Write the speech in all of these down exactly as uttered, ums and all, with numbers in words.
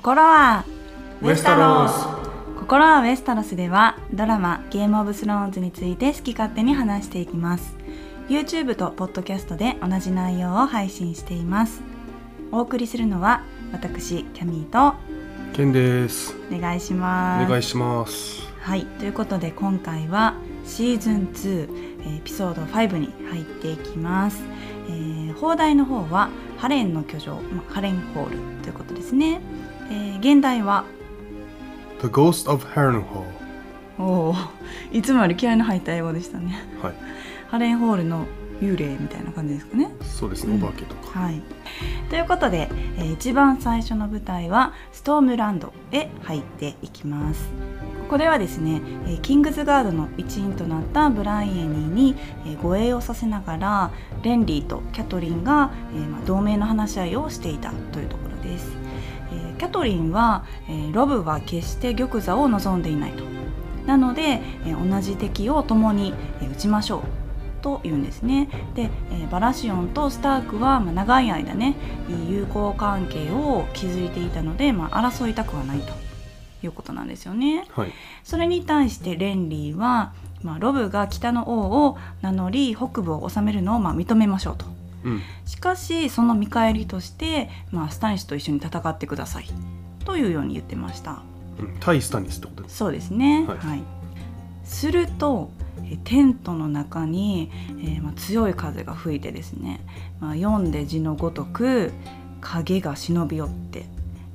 心はウェスタロス。心はウェスタロスではドラマゲームオブスローンズについて好き勝手に話していきます。 YouTube と Podcast で同じ内容を配信しています。お送りするのは私キャミーとケンです。お願いします。お願いします。はい、ということで今回はシーズンツーエピソードファイブに入っていきます。えー、放題の方はハレンの巨城、まあ、ハレンホールということですね。えー、現代は The Ghost of Harrenhal。 おー、いつもより気合いの入った英語でしたね。はい、ハレンホールの幽霊みたいな感じですかね。そうですね、うん、お化けとか。はい、ということで、えー、一番最初の舞台はストームランドへ入っていきます。ここではですね、えー、キングズガードの一員となったブライエニーに、えー、護衛をさせながらレンリーとキャトリンが、えーまあ、同盟の話し合いをしていたというところです。えー、キャトリンは、えー、ロブは決して玉座を望んでいないと。なので、えー、同じ敵を共に、えー、撃ちましょうと言うんですね。で、えー、バラシオンとスタークは、まあ、長い間ね友好関係を築いていたので、まあ、争いたくはないということなんですよね。はい、それに対してレンリーは、まあ、ロブが北の王を名乗り北部を治めるのをまあ認めましょうと。うん、しかしその見返りとして、まあ、スタニスと一緒に戦ってくださいというように言ってました。うん、対スタニスってことです。そうですね。はいはい、するとテントの中に、えーまあ、強い風が吹いてですね、まあ、読んで字のごとく影が忍び寄って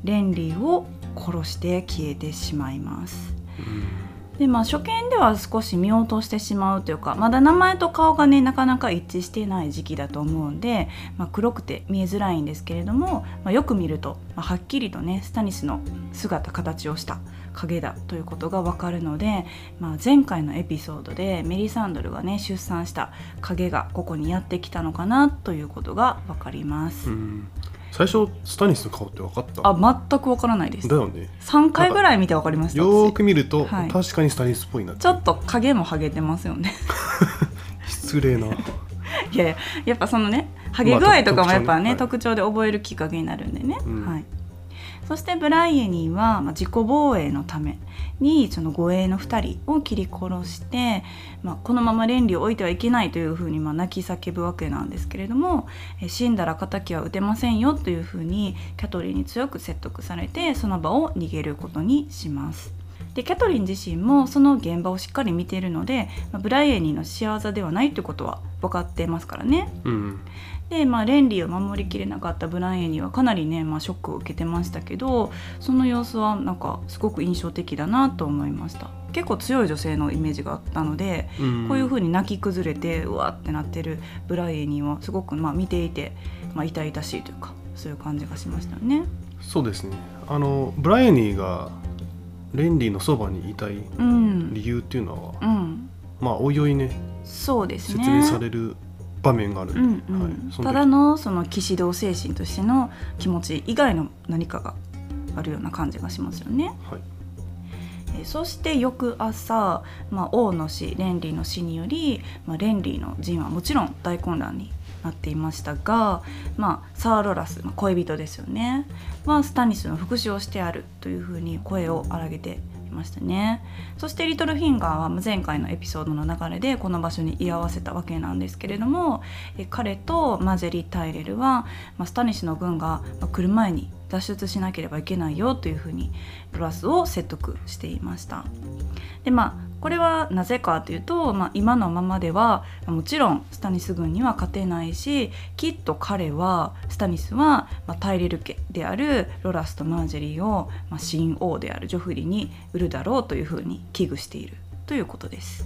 レンリーを殺して消えてしまいます。うん、でまあ初見では少し見落としてしまうというかまだ名前と顔がねなかなか一致していない時期だと思うんで、まあ、黒くて見えづらいんですけれども、まあ、よく見ると、まあ、はっきりとねスタニスの姿形をした影だということがわかるので、まあ、前回のエピソードでメリサンドルがね出産した影がここにやってきたのかなということがわかります。うん、最初スタニスの顔ってわかった？あ、全くわからないです。だよね。さんかいぐらい見てわかりました。よく見ると、はい、確かにスタニスっぽいなって。ちょっと影もハゲてますよね。失礼な。いやいや、やっぱそのねハゲ具合とかもやっぱね、まあ、特徴ね、はい、特徴で覚えるきっかけになるんでね。うん、はい。そしてブライエニーは自己防衛のためにその護衛のふたりを切り殺して、まあ、このままレンリーを置いてはいけないというふうにまあ泣き叫ぶわけなんですけれども、死んだら仇は打てませんよというふうにキャトリンに強く説得されてその場を逃げることにします。でキャトリン自身もその現場をしっかり見ているので、まあ、ブライエニーの仕業ではないということは分かってますからね。うん、でまあ、レンリーを守りきれなかったブライエニーはかなりね、まあ、ショックを受けてましたけどその様子はなんかすごく印象的だなと思いました。結構強い女性のイメージがあったので、うん、こういう風に泣き崩れてうわってなってるブライエニーはすごくまあ見ていて、まあ、痛々しいというかそういう感じがしましたね。そうですね、あのブライエニーがレンリーのそばにいたい理由っていうのは、うんうん、まあおいおいね、そうですね、説明される場面があるんで、うんうん、はい、そのただのその騎士道精神としての気持ち以外の何かがあるような感じがしますよね。はい、えそして翌朝、まあ、王の死レンリーの死により、まあ、レンリーの陣はもちろん大混乱になっていましたが、まあ、サーロラス、まあ、恋人ですよね、まあ、スタニスの復讐をしてあるというふうに声を荒げてましたね。そしてリトルフィンガーは前回のエピソードの流れでこの場所に居合わせたわけなんですけれども、え彼とマジェリ・タイレルは、まあ、スタニシの軍が来る前に脱出しなければいけないよというふうにロラスを説得していました。でまあこれはなぜかというと、まあ、今のままではもちろんスタニス軍には勝てないしきっと彼はスタニスは、まあ、タイレル家であるロラスとマージェリーを、まあ、新王であるジョフリに売るだろうというふうに危惧しているということです。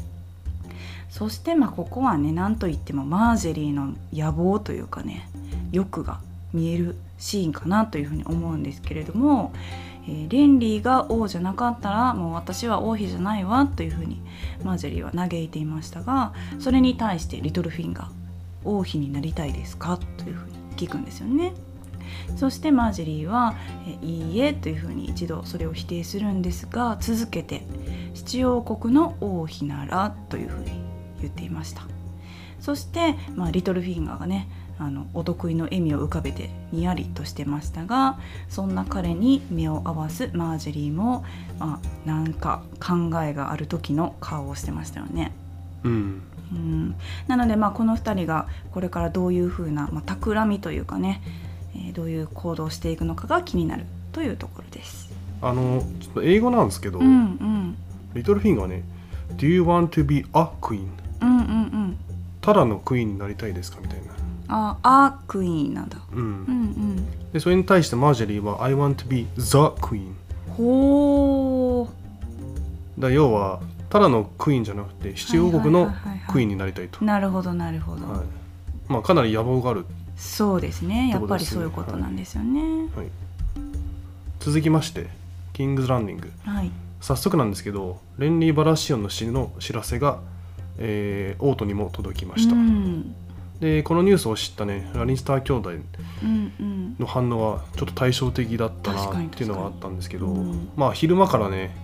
そしてまあここはね何といってもマージェリーの野望というかね欲が見えるシーンかなというふうに思うんですけれども、えー、レンリーが王じゃなかったらもう私は王妃じゃないわというふうにマージェリーは嘆いていましたがそれに対してリトルフィンが王妃になりたいですかというふうに聞くんですよね。そしてマージェリーは、えー、いいえというふうに一度それを否定するんですが続けて七王国の王妃ならというふうに言っていました。そして、まあ、リトルフィンガーがねあのお得意の笑みを浮かべてにやりとしてましたが、そんな彼に目を合わすマージェリーも、まあ、なんか考えがある時の顔をしてましたよね。うんうん、なので、まあ、このふたりがこれからどういうふうな、まあ、企みというかね、えー、どういう行動をしていくのかが気になるというところです。あのちょっと英語なんですけど、うんうん、リトルフィンがね Do you want to be a queen? うんうんうん、ただのクイーンになりたいですかみたいな。ああ、クイーンなんだ、うんうんうん、でそれに対してマージェリーは I want to be the queen。 ほー、だ要はただのクイーンじゃなくて七王国のクイーンになりたいと。なるほどなるほど、はい、まあ、かなり野望がある。そうですね、やっぱりそういうことなんですよね、はいはい。続きましてキングズランディング、はい、早速なんですけどレンリー・バラシオンの死の知らせが、えー、王都にも届きました、うん。でこのニュースを知ったねラニスター兄弟の反応はちょっと対照的だったなっていうのはあったんですけど、うん、まあ昼間からね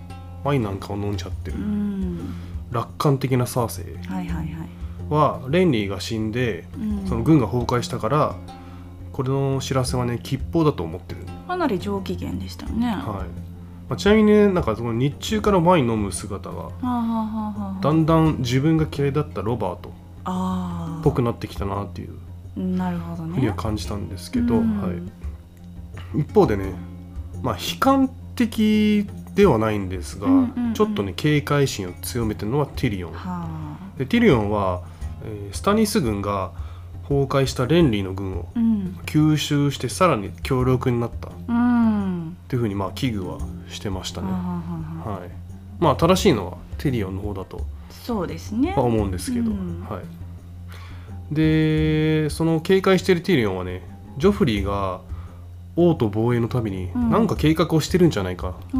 ワインなんかを飲んじゃってる、うん、楽観的なサーセイはレンリーが死んで、うん、その軍が崩壊したからこれの知らせはね吉報だと思ってる。かなり上機嫌でしたよね、はい。まあ、ちなみにねなんかその日中からワイン飲む姿がだんだん自分が嫌いだったロバートっぽくなってきたなっていうふうには感じたんですけ ど, ど、ね、はい、一方でね、まあ、悲観的ではないんですが、うんうんうん、ちょっとね警戒心を強めてるのはティリオンで、ティリオンは、えー、スタニス軍が崩壊したレンリーの軍を吸収してさらに強力になった、うん、っていうふうにまあ危惧はしてましたね、はい。まあ正しいのはティリオンの方だとそうですね、まあ、思うんですけど、うん、はい、でその警戒しているティリオンはねジョフリーが王と防衛のために何か計画をしてるんじゃないかと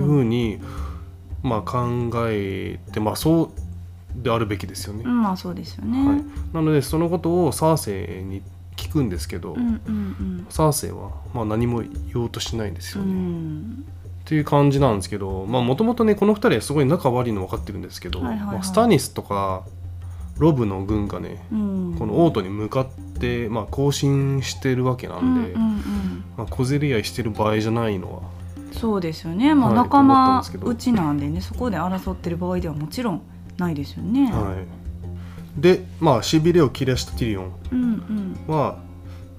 いうふうに、まあ、考えて、まあ、そうであるべきですよね、うん、まあそうですよね、はい。なのでそのことをサーセイに聞くんですけど、うんうんうん、サーセイはまあ何も言おうとしないんですよね、うんっていう感じなんですけど、もともとねこのふたりはすごい仲悪いの分かってるんですけど、はいはいはい、まあ、スタニスとかロブの軍がね、うん、この王都に向かって、まあ、行進してるわけなんで、うんうんうん、まあ、小競り合いしてる場合じゃないのはそうですよね、まあ、はい、仲間うちなんでねそこで争ってる場合ではもちろんないですよね、はい。で、まあ、しびれを切らしたティリオンは、うん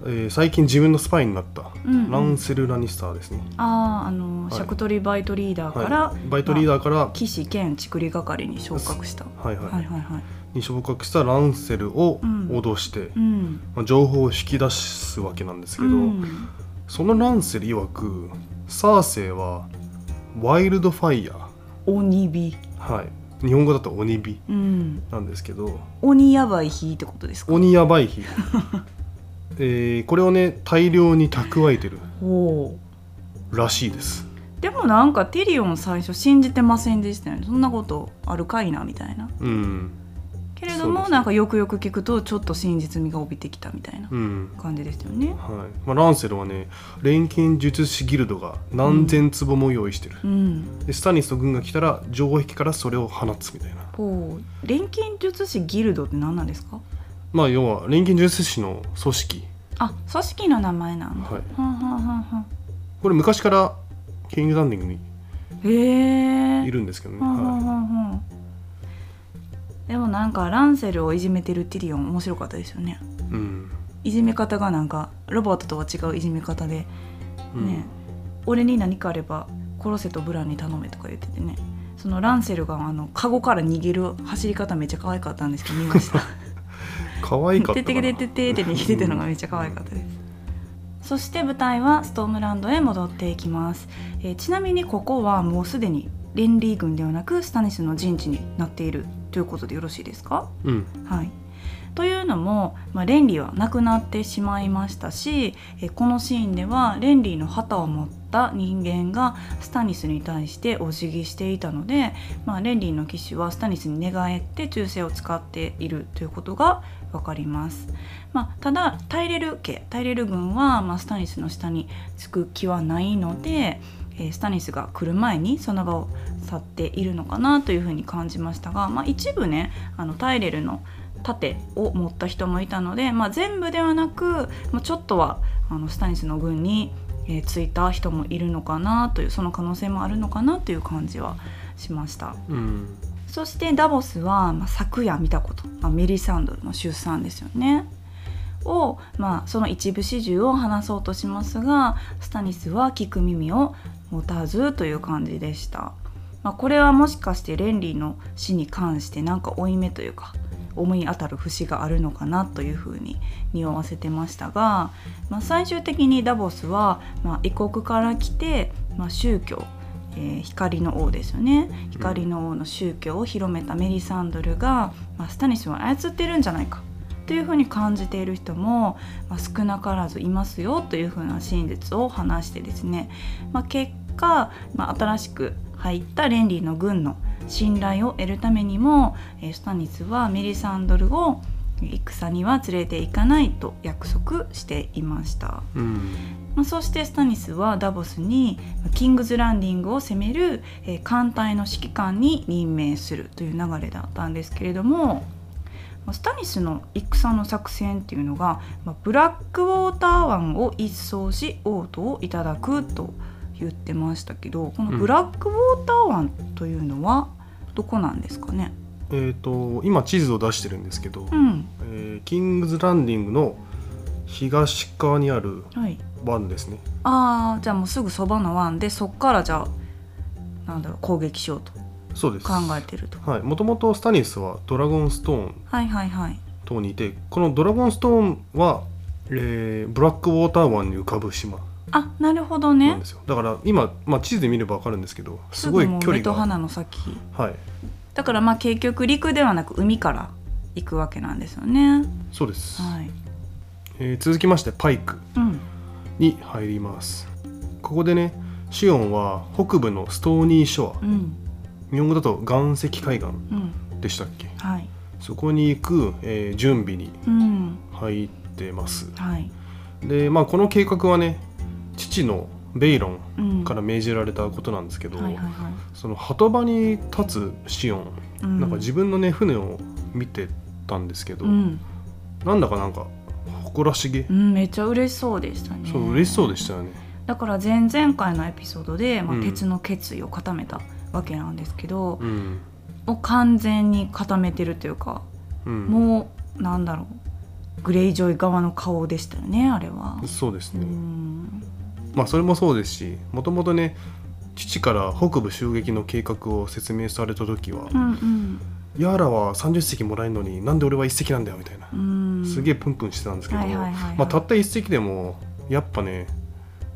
うん、えー、最近自分のスパイになった、うんうん、ランセル・ラニスターですね。ああ、あの、はい、シャクトリ・バイトリーダーから、はい、バイトリーダーから騎士兼ちくり係に昇格した、はいはいはいはい、に昇格したランセルを脅して、うん、まあ、情報を引き出すわけなんですけど、うん、そのランセル曰くサーセイはワイルドファイヤー鬼火、はい。日本語だと鬼火なんですけど、うん、鬼やばい火ってことですか。鬼やばい火えー、これをね大量に蓄えてるらしいです。でもなんかティリオン最初信じてませんでしたよね、そんなことあるかいなみたいな、うん、けれども、ね、なんかよくよく聞くとちょっと真実味が帯びてきたみたいな感じでしたよね、うん、はい。まあ、ランセルはね錬金術師ギルドが何千壺も用意してる、うんうん、でスタニスの軍が来たら城壁からそれを放つみたいな。お錬金術師ギルドって何なんですか。まあ、要は錬金術師の組織。あ、組織の名前なんだ、はい、はんはんはんはん。これ昔からキングダンディングにいるんですけどね、はんはんはんはん、はい。でもなんかランセルをいじめてるティリオン面白かったですよね、うん、いじめ方がなんかロバートとは違ういじめ方で、ね、うん、俺に何かあれば殺せとブランに頼めとか言っててね、そのランセルがあのカゴから逃げる走り方めっちゃ可愛かったんですけど見ました可愛かったかな。ててててててに来てたのがめっちゃ可愛かったです、うん。そして舞台はストームランドへ戻っていきます、えー、ちなみにここはもうすでにレンリー軍ではなくスタニスの陣地になっているということでよろしいですか、うん、はい。というのも、まあ、レンリーは亡くなってしまいましたし、えー、このシーンではレンリーの旗を持った人間がスタニスに対してお辞儀していたので、まあ、レンリーの騎士はスタニスに寝返って忠誠を使っているということがわかります、まあ、ただタイレル家タイレル軍は、まあ、スタニスの下につく気はないので、えー、スタニスが来る前にその場を去っているのかなというふうに感じましたが、まあ、一部ねあのタイレルの盾を持った人もいたので、まあ、全部ではなくちょっとはあのスタニスの軍についた人もいるのかなという、その可能性もあるのかなという感じはしました、うん、そしてダボスは、まあ、昨夜見たこと、まあ、メリサンドルの出産ですよねを、まあ、その一部始終を話そうとしますが、スタニスは聞く耳を持たずという感じでした、まあ、これはもしかしてレンリーの死に関してなんか負い目というか思い当たる節があるのかなというふうに匂わせてましたが、まあ、最終的にダボスは、まあ、異国から来て、まあ、宗教、えー、光の王ですよね、光の王の宗教を広めたメリサンドルが、まあ、スタニスを操ってるんじゃないかというふうに感じている人も、まあ、少なからずいますよというふうな真実を話してですね、まあ、結果、まあ、新しく入ったレンリーの軍の信頼を得るためにもスタニスはメリサンドルを戦には連れて行かないと約束していました、うん、そしてスタニスはダボスにキングズランディングを攻める艦隊の指揮官に任命するという流れだったんですけれども、スタニスの戦の作戦っていうのがブラックウォーター湾を一掃し王都をいただくと言ってましたけど、このブラックウォーター湾というのはどこなんですかね、うんえー、と今地図を出してるんですけど、うんえー、キングズランディングの東側にある湾ですね、はい、あじゃあもうすぐそばの湾で、そこからじゃあなんだろう攻撃しようとそうです考えてると、はい、もともとスタニスはドラゴンストーン、はいはいはい、等にいて、このドラゴンストーンは、えー、ブラックウォーター湾に浮かぶ島、あなるほどね、だから今、まあ、地図で見れば分かるんですけど、すごい距離が目と鼻の先、はい、だからまあ結局陸ではなく海から行くわけなんですよね。そうです、はいえー、続きましてパイクに入ります、うん、ここでねシオンは北部のストーニーショア、うん、日本語だと岩石海岸でしたっけ、うんはい、そこに行く、えー、準備に入ってます、うんはいでまあ、この計画はね父のベイロンから命じられたことなんですけど、うんはいはいはい、その波止場に立つシオン、うん、なんか自分のね船を見てたんですけど、うん、なんだかなんか誇らしげ、うん、めっちゃ嬉しそうでしたね。そう嬉しそうでしたよね。だから前々回のエピソードで、まあ、鉄の決意を固めたわけなんですけど、うん、もう完全に固めてるというか、うん、もうなんだろうグレイジョイ側の顔でしたよねあれは。そうですね、うんまあ、それもそうですし、もともとね父から北部襲撃の計画を説明された時は、うんうん、ヤーラはさんじゅっ隻もらえるのになんで俺はいっ隻なんだよみたいな、うんすげえプンプンしてたんですけど、はいはいはいはい、まあ、たったいっ隻でもやっぱね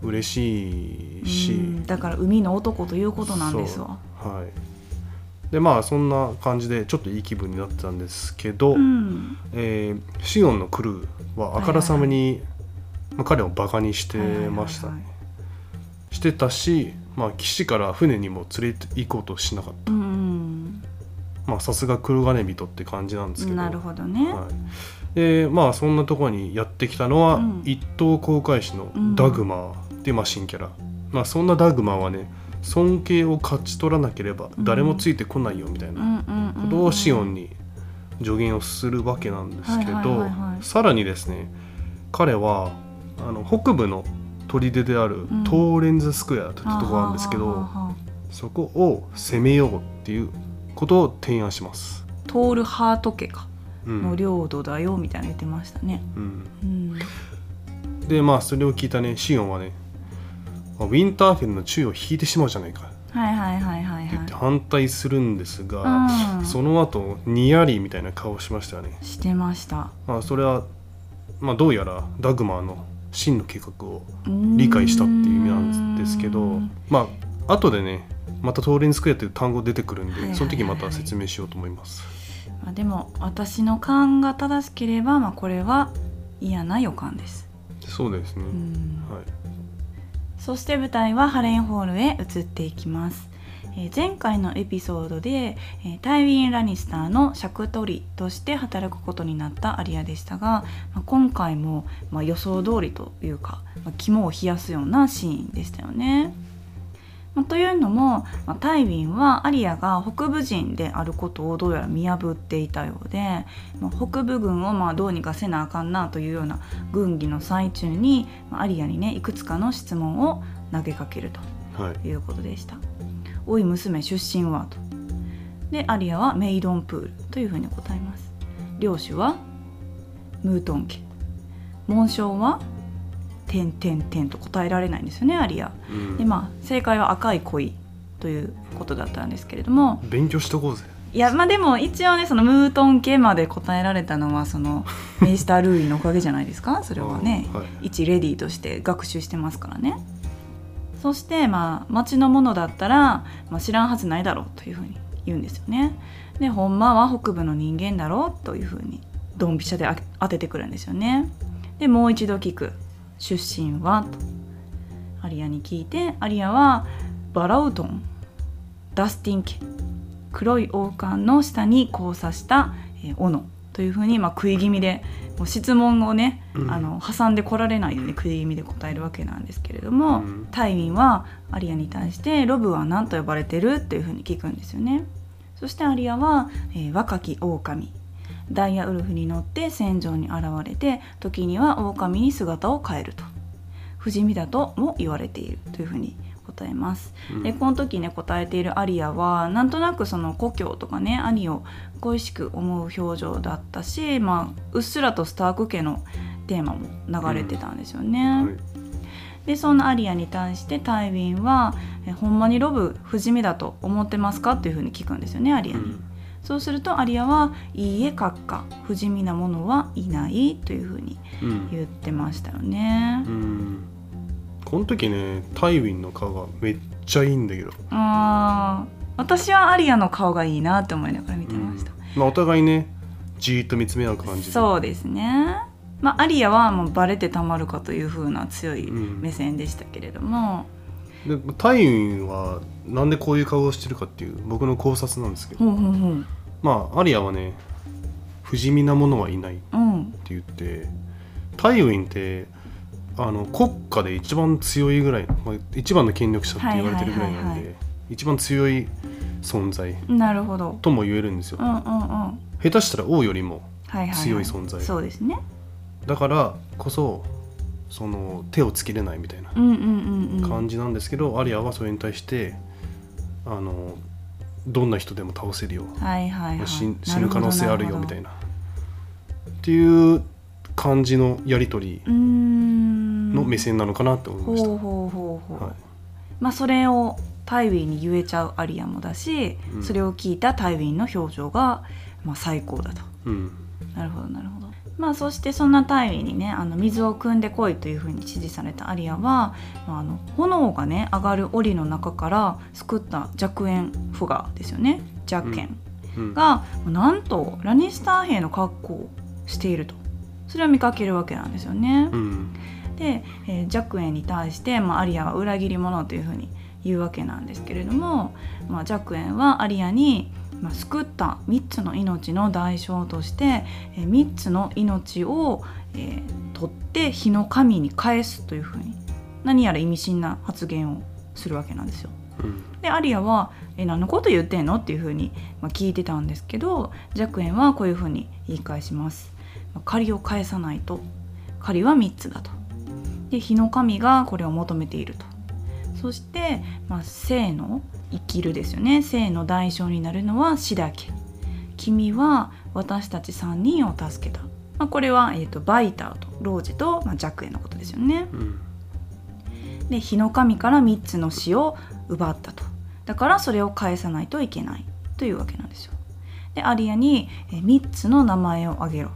嬉しいし、うんだから海の男ということなんですわ。はい、でまあそんな感じでちょっといい気分になってたんですけど、うんえー、シオンのクルーはあからさまに、はいはいまあ、彼をバカにしてましたね、はいはいはい、してたし、まあ、岸から船にも連れて行こうとしなかった、うんまあ、さすが黒金人って感じなんですけど、なるほどね、はい、でまあそんなところにやってきたのは、うん、一等航海士のダグマーっていう、まあ、新キャラ、まあ、そんなダグマーはね尊敬を勝ち取らなければ誰もついてこないよみたいなことをシオンに助言をするわけなんですけど、さらにですね彼はあの北部の砦であるトーレンズスクエアというところがあるんですけど、うん、そこを攻めようっていうことを提案します。トールハート家かの領土だよみたいな言ってましたね、うんうん、でまあそれを聞いたねシオンはねウィンターフェルの注意を引いてしまうじゃないかって反対するんですが、うん、その後ニヤリみたいな顔をしましたよね。してました、まあ、それは、まあ、どうやらダグマーの真の計画を理解したっていう意味なんですけど、まあ後でねまたトーレンスクエアという単語出てくるんで、はいはいはい、その時また説明しようと思います、まあ、でも私の勘が正しければ、まあ、これは嫌な予感です。そうですね、はい、そして舞台はハレンホールへ移っていきます。えー、前回のエピソードで、えー、タイウィン・ラニスターの尺取りとして働くことになったアリアでしたが、まあ、今回もまあ予想通りというか、まあ、肝を冷やすようなシーンでしたよね。まあ、というのも、まあ、タイウィンはアリアが北部人であることをどうやら見破っていたようで、まあ、北部軍をまあどうにかせなあかんなというような軍議の最中に、まあ、アリアにねいくつかの質問を投げかけるということでした。はい、おい娘出身はと。でアリアはメイドンプールというふうに答えます。領主はムートン家。紋章は点点点と答えられないんですよねアリア、うん、でまあ正解は赤い恋ということだったんですけれども、勉強しとこうぜ。いやまあでも一応ねそのムートン家まで答えられたのはそのメイスター・ルーイのおかげじゃないですか。それはね、はい、一レディーとして学習してますからね。そしてまあ町のものだったら、まあ、知らんはずないだろうというふうに言うんですよね。でほんまは北部の人間だろうというふうにドンピシャで当ててくるんですよね。でもう一度聞く。出身はとアリアに聞いて、アリアはバラウトンダスティン家黒い王冠の下に交差した、えー、斧というふうに、まあ、食い気味でもう質問をね、うん、あの挟んでこられないように食い気味で答えるわけなんですけれども、うん、タイウィンはアリアに対してロブは何と呼ばれてるっていうふうに聞くんですよね。そしてアリアは、えー、若き狼ダイヤウルフに乗って戦場に現れて時には狼に姿を変えると不死身だとも言われているというふうに答えます、うん、でこの時ね答えているアリアはなんとなくその故郷とかね兄を恋しく思う表情だったし、まあ、うっすらとスターク家のテーマも流れてたんですよね、うんはい、でそんなアリアに対してタイウィンはえほんまにロブ不死身だと思ってますかというふうに聞くんですよねアリアに、うんそうするとアリアはいいえ閣下不死身なものはいないというふうに言ってましたよね、うんうん、この時ねタイウィンの顔がめっちゃいいんだけど、あ私はアリアの顔がいいなって思いながら見てました、うんまあ、お互いねじーっと見つめ合う感じでそうですね、まあ、アリアはもうバレてたまるかというふうな強い目線でしたけれども、うんでタイウィンはなんでこういう顔をしてるかっていう僕の考察なんですけど、うんうんうん、まあアリアはね不死身なものはいないって言って、うん、タイウィンってあの国家で一番強いぐらい、まあ、一番の権力者って言われてるぐらいなんで、はいはいはいはい、一番強い存在とも言えるんですよ、うんうんうん、下手したら王よりも強い存在、はいはいはい、そうですね、だからこそその手をつけれないみたいな感じなんですけど、うんうんうんうん、アリアはそれに対してあのどんな人でも倒せるよ、はいはいはい、死ぬ可能性あるよみたいなっていう感じのやり取りの目線なのかなって思いました。ほうほうほうほう、はい、まあそれをタイウィンに言えちゃうアリアもだし、うん、それを聞いたタイウィンの表情が、まあ、最高だと、うん、なるほどなるほど。まあ、そしてそんなタイウィンにねあの水を汲んでこいというふうに指示されたアリアは、まあ、あの炎がね上がる檻の中から作った弱煙フガですよね弱煙が、うん、なんとラニスター兵の格好をしているとそれを見かけるわけなんですよね、うん、で、えー、弱煙に対して、まあ、アリアは裏切り者というふうに言うわけなんですけれども、まあ、弱煙はアリアにまあ、救ったみっつの命の代償として、えー、みっつの命を、えー、取って火の神に返すというふうに何やら意味深な発言をするわけなんですよ、うん、でアリアは、えー、何のこと言ってんのっていうふうに、まあ、聞いてたんですけど弱円はこういうふうに言い返します、まあ、借りを返さないと借りはみっつだとで火の神がこれを求めているとそして、まあ、生の生きるですよね生の代償になるのは死だけ君は私たちさんにんを助けた、まあ、これは、えー、とバイターとロージと、まあ、弱炎のことですよね、うん、で火の神からみっつの死を奪ったとだからそれを返さないといけないというわけなんですよ。でアリアに、えー、みっつの名前を挙げろ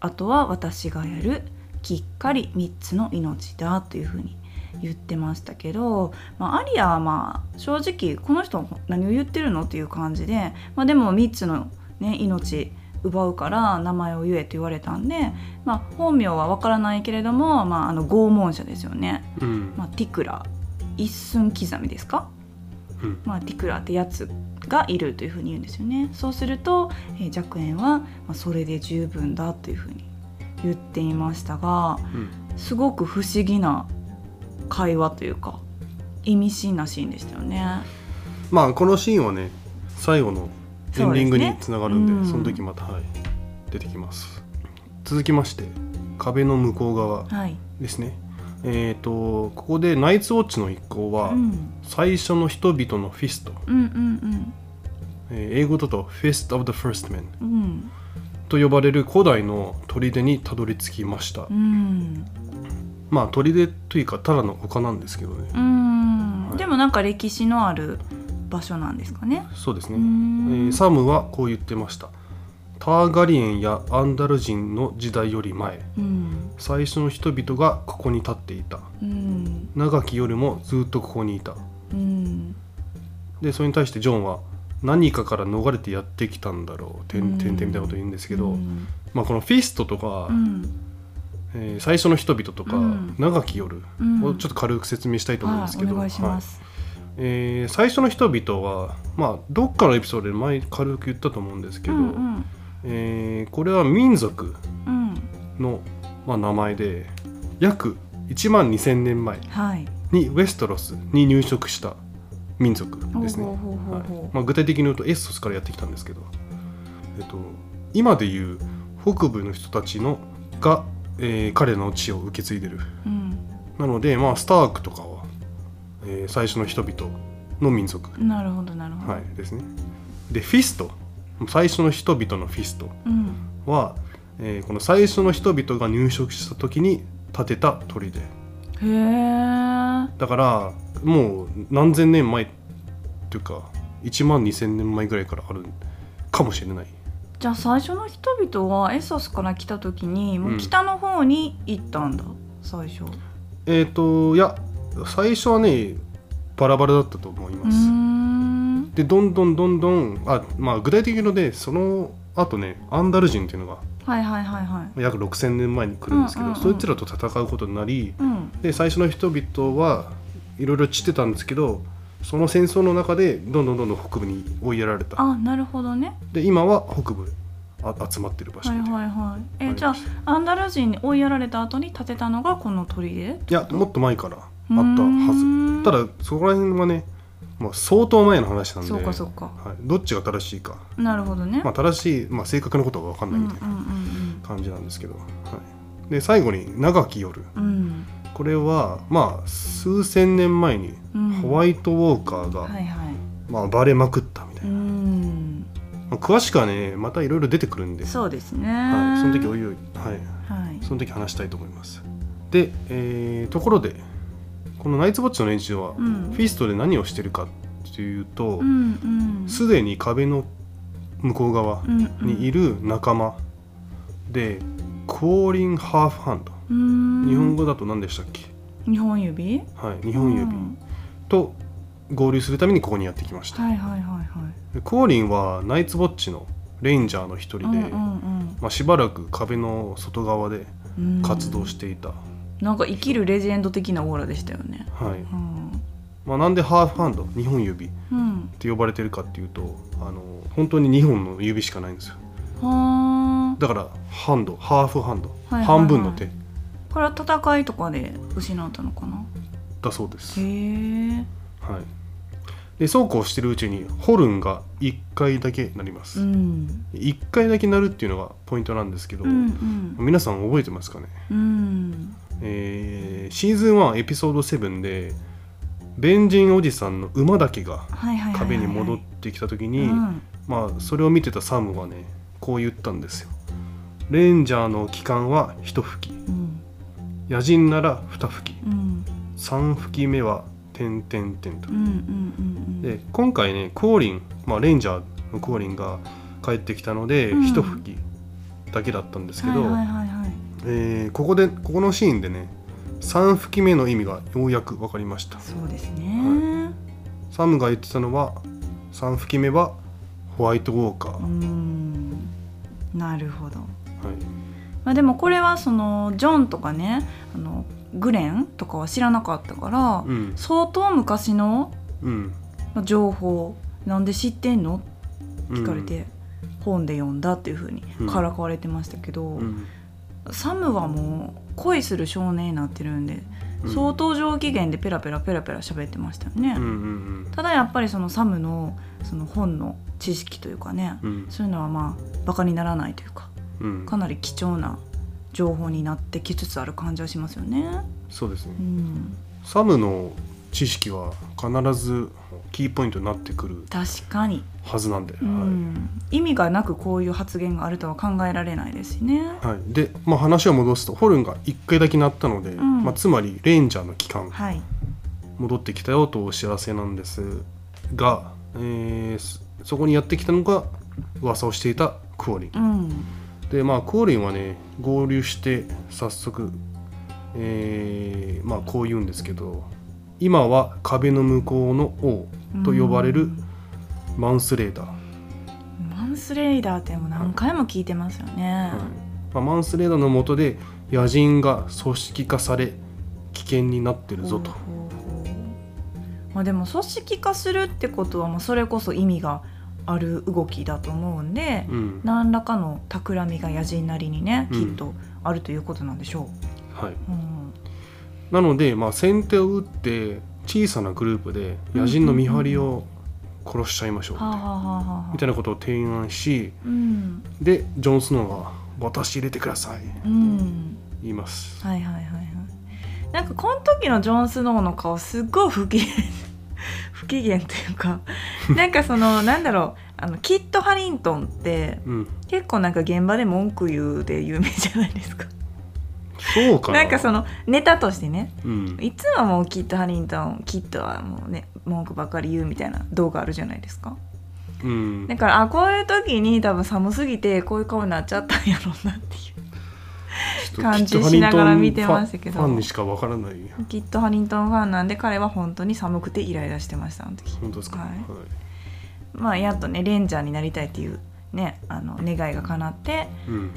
あとは私がやるきっかりみっつの命だというふうに言ってましたけど、まあ、アリアはまあ正直この人何を言ってるのっていう感じで、まあ、でもみっつの、ね、命奪うから名前を言えと言われたんで、まあ、本名は分からないけれども、まあ、あの拷問者ですよね、うんまあ、ティクラ一寸刻みですか、うんまあ、ティクラってやつがいるというふうに言うんですよね。そうすると、えー、弱円はまあそれで十分だというふうに言っていましたが、うん、すごく不思議な会話というか意味深なシーンでしたよね。まあこのシーンはね最後のエンディングにつながるんで、 そ, で、ね、その時また、はい、出てきます。続きまして壁の向こう側ですね、はい、えー、とここでナイツウォッチの一行は、うん、最初の人々のフィスト、うんうんうんえー、英語だとフィスト・オブ・ザ・ファースト・メン、うん、と呼ばれる古代の砦にたどり着きました、うん、まあ砦というかただの丘なんですけどね、うん、はい、でもなんか歴史のある場所なんですかね。そうですね、えー、サムはこう言ってました。ターガリエンやアンダル人の時代より前、うん、最初の人々がここに立っていた、うん、長き夜もずっとここにいた、うん、でそれに対してジョンは何かから逃れてやってきたんだろうてんてんてんみたいなこと言うんですけど、うんまあ、このフィストとか、うんえー、最初の人々とか、うん、長き夜をちょっと軽く説明したいと思うんですけど、うん、お願いします、はいえー、最初の人々は、まあ、どっかのエピソードで前軽く言ったと思うんですけど、うんうんえー、これは民族の、うんまあ、名前で約いちまんにせんねんまえにウェストロスに入植した民族ですね。具体的に言うとエッソスからやってきたんですけど、えっと、今でいう北部の人たちのが、えー、彼の血を受け継いでる、うん、なので、まあ、スタークとかは、えー、最初の人々の民族なるほどなるほど、はい、ですね。でフィスト最初の人々のフィストは、うんえー、この最初の人々が入植した時に建てた砦で、へー、だからもう何千年前というかいちまんにせんねんまえぐらいからあるかもしれない。じゃあ最初の人々はエソスから来た時にもう北の方に行ったんだ、うん、最初えーといや最初はねバラバラだったと思います。うーんでどんどんどんどんあ、まあ、具体的のでその後ねアンダル人っていうのが、はいはいはいはい、約ろくせんねんまえに来るんですけど、うんうんうん、そいつらと戦うことになり、うん、で最初の人々はいろいろ散ってたんですけどその戦争の中でどんどんどんどん北部に追いやられた。あ、なるほどね。で今は北部あ集まってる場所で、はいはいはいえー、じゃあアンダル人に追いやられた後に建てたのがこの砦？いやもっと前からあったはず。ただそこら辺はねまあ、相当前の話なんでそうかそうか、はい、どっちが正しいかなるほどね、まあ、正しい、まあ、正確なことは分かんないみたいな感じなんですけど、うんうんうんはい、で最後に長き夜、うん、これはまあ数千年前にホワイトウォーカーが、うんはいはいまあ、バレまくったみたいな、うんまあ、詳しくはねまたいろいろ出てくるんでそうですね、はい、その時おいおい、はいはい、その時話したいと思います。で、えー、ところでこのナイツウォッチの連中は、うん、フィストで何をしてるかっていうとすで、うんうん、に壁の向こう側にいる仲間、うんうん、でコーリンハーフハンドうん日本語だと何でしたっけにほん指はいにほん指、うん、と合流するためにここにやってきました、はいはいはいはい、コーリンはナイツウォッチのレンジャーの一人で、うんうんうんまあ、しばらく壁の外側で活動していた、うんなんか生きるレジェンド的なオーラでしたよね、はいうんまあ、なんでハーフハンドにほん指って呼ばれてるかっていうと、うん、あの本当ににほんの指しかないんですよ。はだからハンドハーフハンド、はいはいはい、半分の手これは戦いとかで失ったのかなだそうです。へー、はい、でそうこうしてるうちにホルンがいっかいだけ鳴ります、うん、いっかいだけ鳴るっていうのがポイントなんですけど、うんうん、皆さん覚えてますかね、うんえー、シーズンワンエピソードセブンで弁人おじさんの馬だけが壁に戻ってきた時にまあそれを見てたサムはねこう言ったんですよ。レンジャーの機関は一吹き、うん、野人なら二吹き、うん、三吹き目は点々点と、うんうんうんうん、で今回ねコーリン、まあ、レンジャーのコーリンが帰ってきたので一吹きだけだったんですけど、うんはいはいはいはいえー、ここでここのシーンでねさん吹き目の意味がようやく分かりました。そうですね、はい、サムが言ってたのはさん吹き目はホワイトウォーカー。うーんなるほど、はいまあ、でもこれはそのジョンとかねあのグレンとかは知らなかったから、うん、相当昔の情報、うん、なんで知ってんのって聞かれて、うん、本で読んだっていう風にからかわれてましたけど、うんうんサムはもう恋する少年になってるんで相当上機嫌でペラペラペラペラ喋ってましたよね、うんうんうん、ただやっぱりそのサムのその本の知識というかね、うん、そういうのはまあバカにならないというか、うん、かなり貴重な情報になってきつつある感じはしますよね。そうですね、うん、サムの知識は必ずキーポイントになってくるはずなんで、うん、はい、意味がなくこういう発言があるとは考えられないですしね、はい。で、まあ、話を戻すとホルンがいっかいだけ鳴ったので、うん、まあ、つまりレンジャーの帰還、はい、戻ってきたよとお知らせなんですが、えー、そこにやってきたのが噂をしていたクオリン、うん、で、まあ、クオリンはね合流して早速、えーまあ、こう言うんですけど、今は壁の向こうの王と呼ばれるマンスレイダー、うん、マンスレイダーってもう何回も聞いてますよね、はいはい。まあ、マンスレイダーの下で野人が組織化され危険になってるぞと。ほうほうほう、まあ、でも組織化するってことはもうそれこそ意味がある動きだと思うんで、うん、何らかの企みが野人なりにね、うん、きっとあるということなんでしょう、はい。うん、なので、まあ、先手を打って小さなグループで野人の見張りを殺しちゃいましょうみたいなことを提案し、うん、でジョン・スノーが私入れてください、うん、言います。はいはいはいはい。なんかこの時のジョン・スノーの顔すごい不機嫌不機嫌というかなんかそのなんだろう、あのキッド・ハリントンって、うん、結構なんか現場で文句言うで有名じゃないですか。そうか な, なんかそのネタとしてね、うん、いつももうキッド・ハリントンキッドはもうね文句ばかり言うみたいな動画あるじゃないですか、うん、だからあこういう時に多分寒すぎてこういう顔になっちゃったんやろうなっていう感じしながら見てましたけど、ファンにしかわからない、キッド・ハリントンファンなんで彼は本当に寒くてイライラしてました、あの時。本当ですか、はいはい。まあ、やっとねレンジャーになりたいっていうねあの願いが叶って、うん、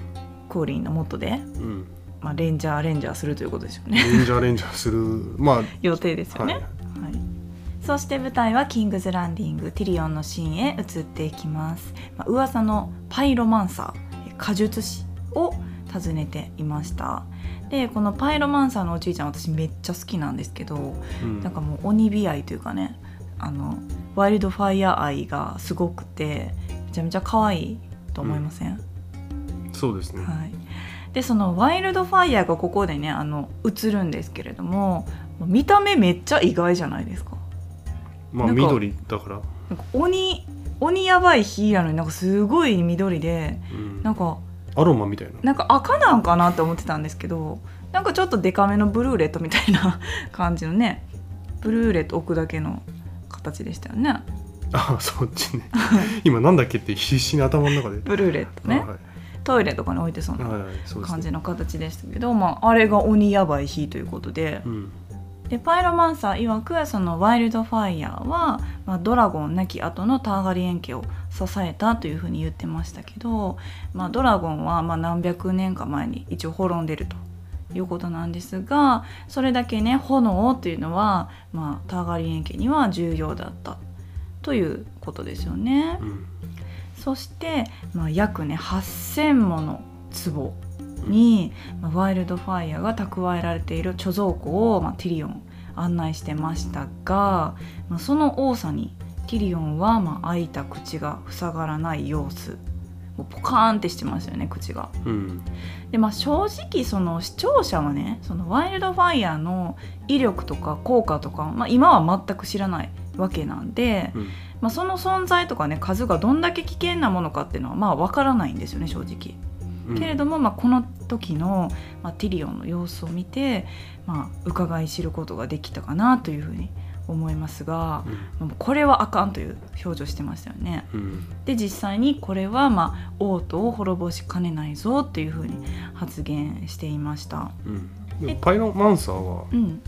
コーリンの元で、うん、まあ、レンジャーレンジャーするということですよね。レンジャーレンジャーする、まあ、予定ですよね、はいはい。そして舞台はキングズランディング、ティリオンのシーンへ移っていきます、まあ、噂のパイロマンサー火術師を訪ねていました。でこのパイロマンサーのおじいちゃん私めっちゃ好きなんですけど、うん、なんかもう鬼火愛というかね、あのワイルドファイヤー愛がすごくてめちゃめちゃ可愛いと思いません？うん、そうですね、はい。でそのワイルドファイヤーがここでねあの映るんですけれども、見た目めっちゃ意外じゃないですか。まあ緑だからなんか 鬼, 鬼やばい火なのになんかすごい緑で、うん、なんかアロマみたいな、なんか赤なんかなって思ってたんですけど、なんかちょっとデカめのブルーレットみたいな感じのね、ブルーレット置くだけの形でしたよね。ああそっちね今なんだっけって必死に頭の中でブルーレットね、はい、トイレとかに置いてそうな感じの形でしたけど、はいはいね。まあ、あれが鬼やばい日ということで、うん、でパイロマンサー曰くそのワイルドファイヤーは、まあ、ドラゴンなき後のターガリエン家を支えたというふうに言ってましたけど、まあ、ドラゴンはまあ何百年か前に一応滅んでるということなんですが、それだけね炎というのは、まあ、ターガリエン家には重要だったということですよね、うん。そして、まあ、約ねはっせんもの壺に、まあ、ワイルドファイヤーが蓄えられている貯蔵庫を、まあ、ティリオン案内してましたが、まあ、その多さにティリオンは、まあ、開いた口が塞がらない様子、もうポカーンってしてましたよね口が、うん。でまあ、正直その視聴者はねそのワイルドファイヤーの威力とか効果とか、まあ、今は全く知らないわけなんで、うん、まあ、その存在とかね数がどんだけ危険なものかっていうのはまあ分からないんですよね正直、うん、けれども、まあ、この時の、まあ、ティリオンの様子を見て、まあ、伺い知ることができたかなというふうに思いますが、うん、これはあかんという表情してましたよね、うん、で実際にこれは、まあ、王都を滅ぼしかねないぞというふうに発言していました、うん、でパイロマンサーは、うん、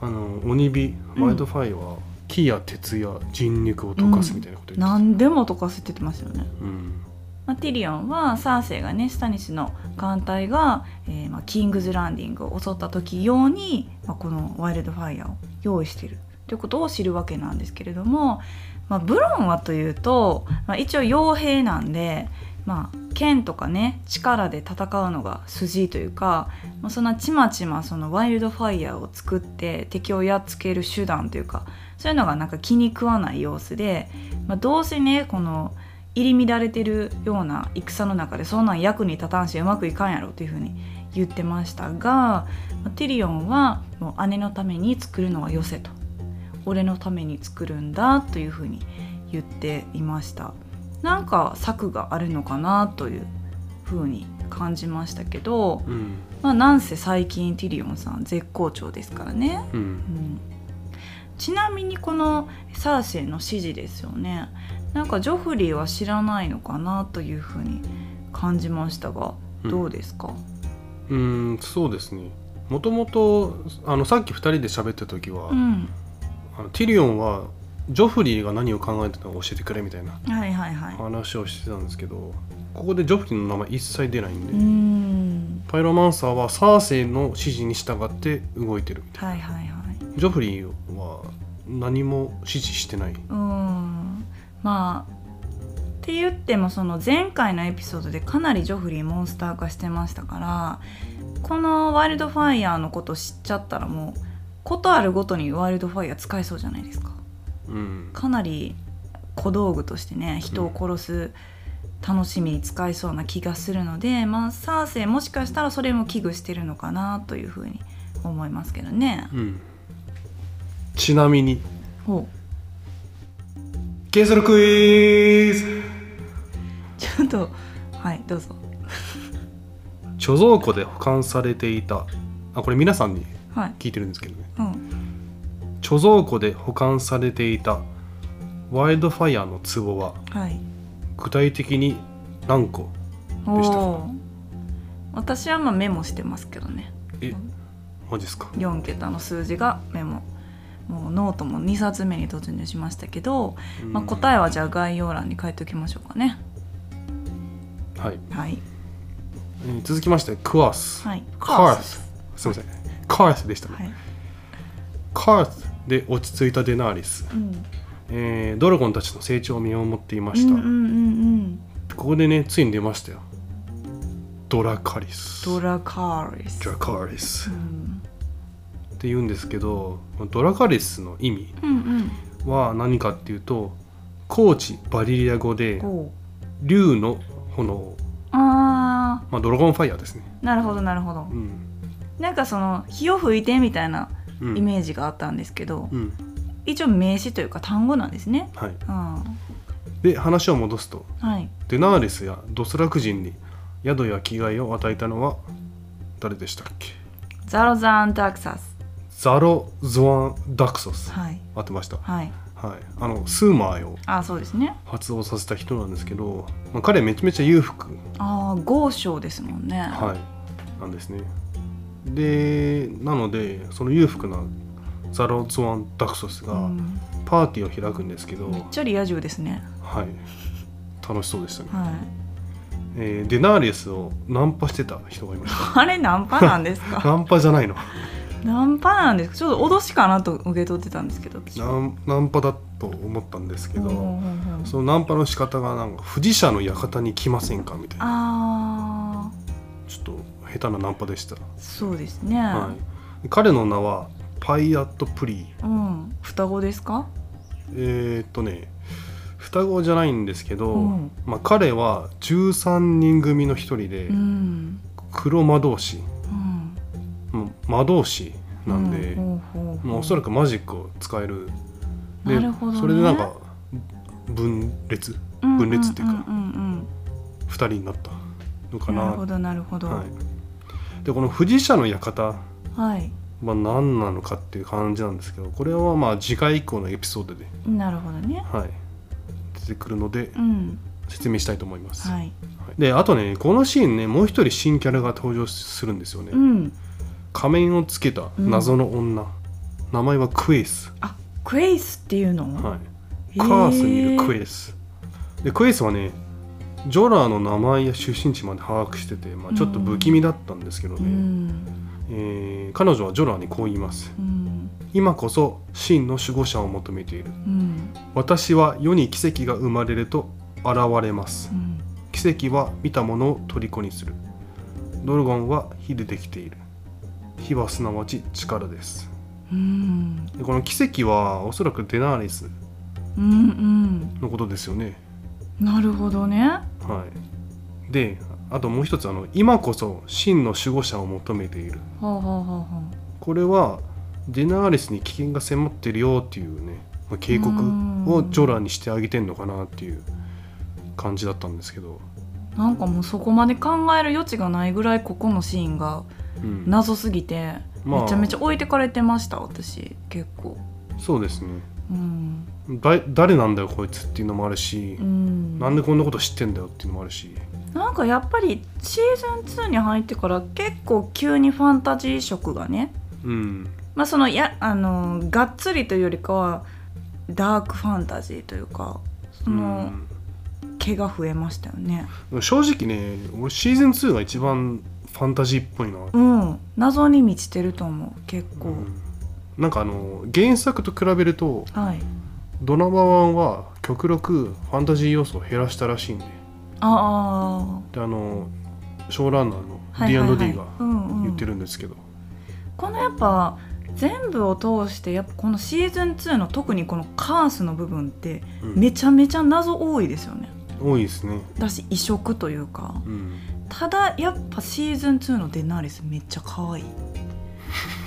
あの鬼火ワイドファイは、うん、木や鉄や人肉を溶かすみたいなこと言ってた、うん、何でも溶かすって言ってますよね、うん。まあ、ティリオンはサーセイがねスタニスの艦隊が、えーまあ、キングズランディングを襲った時用に、まあ、このワイルドファイヤーを用意しているということを知るわけなんですけれども、まあ、ブロンはというと、まあ、一応傭兵なんでまあ、剣とかね力で戦うのが筋というか、まあ、そんなちまちまそのワイルドファイヤーを作って敵をやっつける手段というかそういうのがなんか気に食わない様子で、まあ、どうせねこの入り乱れてるような戦の中でそんなん役に立たんしうまくいかんやろというふうに言ってましたが、ティリオンはもう姉のために作るのはよせと、俺のために作るんだというふうに言っていました。なんか策があるのかなというふうに感じましたけど、うん、まあなんせ最近ティリオンさん絶好調ですからね、うんうん、ちなみにこのサーシェの指示ですよね、なんかジョフリーは知らないのかなというふうに感じましたがどうですか？うん、うんそうですね、もともとあのさっきふたりで喋った時は、うん、あのティリオンはジョフリーが何を考えてたのか教えてくれみたいな話をしてたんですけど、はいはいはい、ここでジョフリーの名前一切出ないんで、うんパイロマンサーはサーセイの指示に従って動いてるみたいな、はいはいはい、ジョフリーは何も指示してない。うんまあって言ってもその前回のエピソードでかなりジョフリーモンスター化してましたから、このワイルドファイヤーのこと知っちゃったらもうことあるごとにワイルドファイヤー使えそうじゃないですか。うん、かなり小道具としてね人を殺す楽しみに使えそうな気がするので、うんまあ、サーセイもしかしたらそれも危惧してるのかなというふうに思いますけどね、うん、ちなみにおゲソルクイズちょっとはいどうぞ貯蔵庫で保管されていたあこれ皆さんに聞いてるんですけどね、はいうん貯蔵庫で保管されていたワイルドファイヤーの壺は、はい、具体的に何個でしたか？私はまあメモしてますけどね。え、マジですか？よん桁の数字がメモ。もうノートもにさつめに突入しましたけど、まあ、答えはじゃあ概要欄に書いておきましょうかね。はい、はいえー、続きましてクワース、はい、カースすみません、はい、カースでしたね、はいカースで落ち着いたデナーリス、うんえー、ドラゴンたちの成長を見守っていました、うんうんうんうん、ここでねついに出ましたよドラカリスドラカリスドラカリス、うん、って言うんですけどドラカリスの意味は何かっていうと、うんうん、高知バリリア語で竜の炎あ、まあ、ドラゴンファイヤーですね。なるほどなるほど、うん、なんかその火を吹いてみたいなうん、イメージがあったんですけど、うん、一応名詞というか単語なんですね、はいうん、で話を戻すと、はい、デナーリスやドスラク人に宿や着替えを与えたのは誰でしたっけ？ザロザーン・ダクサスザロゾワン・ダクソス、はい、合ってました、はいはい、あのスーマーをあそうですね発音させた人なんですけど、まあ、彼はめちゃめちゃ裕福あ豪商ですもんね、はい、なんですね。でなのでその裕福なザロゾワン・ダクソスがパーティーを開くんですけど、うん、めっちゃリア充ですね。はい楽しそうでしたね、はいえー、デナーリスをナンパしてた人がいました。あれナンパなんですか？ナンパじゃないのナンパなんですか？ちょっと脅しかなと受け取ってたんですけどなナンパだと思ったんですけど、うん、そのナンパの仕方がなんか富士社の館に来ませんかみたいなあちょっと下手なナンパでした。そうですね、はい、彼の名はパイアットプリー、うん、双子ですか？えー、っとね双子じゃないんですけど、うんまあ、彼はじゅうさんにん組の一人で、うん、黒魔導士、うん、もう魔導士なんで、うんまあ、おそらくマジックを使えるでなるほど、ね、それでなんか分裂分裂っていうかふたりになったのかな。なるほどなるほど、はいでこの富士社の館はいまあ、何なのかっていう感じなんですけどこれはまあ次回以降のエピソードでなるほどね、はい、出てくるので、うん、説明したいと思います、はい、であとねこのシーンねもう一人新キャラが登場するんですよね、うん、仮面をつけた謎の女、うん、名前はクエイスあクエイスっていうの、はい、カースにいるクエイスでクエイスはねジョラーの名前や出身地まで把握してて、まあ、ちょっと不気味だったんですけどね、うんえー、彼女はジョラーにこう言います、うん、今こそ真の守護者を求めている、うん、私は世に奇跡が生まれると現れます、うん、奇跡は見たものを虜にする。ドラゴンは火でできている。火はすなわち力です。うん、でこの奇跡はおそらくデナーリスのことですよね。うんうん、なるほどね。はい、であともう一つ、あの今こそ真の守護者を求めている。はあはあはあ、これはデナーリスに危険が迫ってるよっていうね、まあ、警告をジョラにしてあげてんのかなっていう感じだったんですけど、なんかもうそこまで考える余地がないぐらいここのシーンが謎すぎて、うんまあ、めちゃめちゃ置いてかれてました。私結構そうですね、うん、だ誰なんだよこいつっていうのもあるし、うん、なんでこんなこと知ってんだよっていうのもあるし、なんかやっぱりシーズンツーに入ってから結構急にファンタジー色がね、うんまあ、そのやあのがっつりというよりかはダークファンタジーというか、その、うん毛が増えましたよね。正直ね、俺シーズンツーが一番ファンタジーっぽいな。うん、謎に満ちてると思う結構、うん、なんかあの原作と比べると、はい、ドラマ版は極力ファンタジー要素を減らしたらしいんで、ああであのショーランナーの ディーアンドディー が言ってるんですけど、このやっぱ全部を通してやっぱこのシーズンツーの特にこのカースの部分ってめちゃめちゃ謎多いですよね。うん多いですね。だし異色というか、うん、ただやっぱシーズンツーのデナーリスめっちゃ可愛い。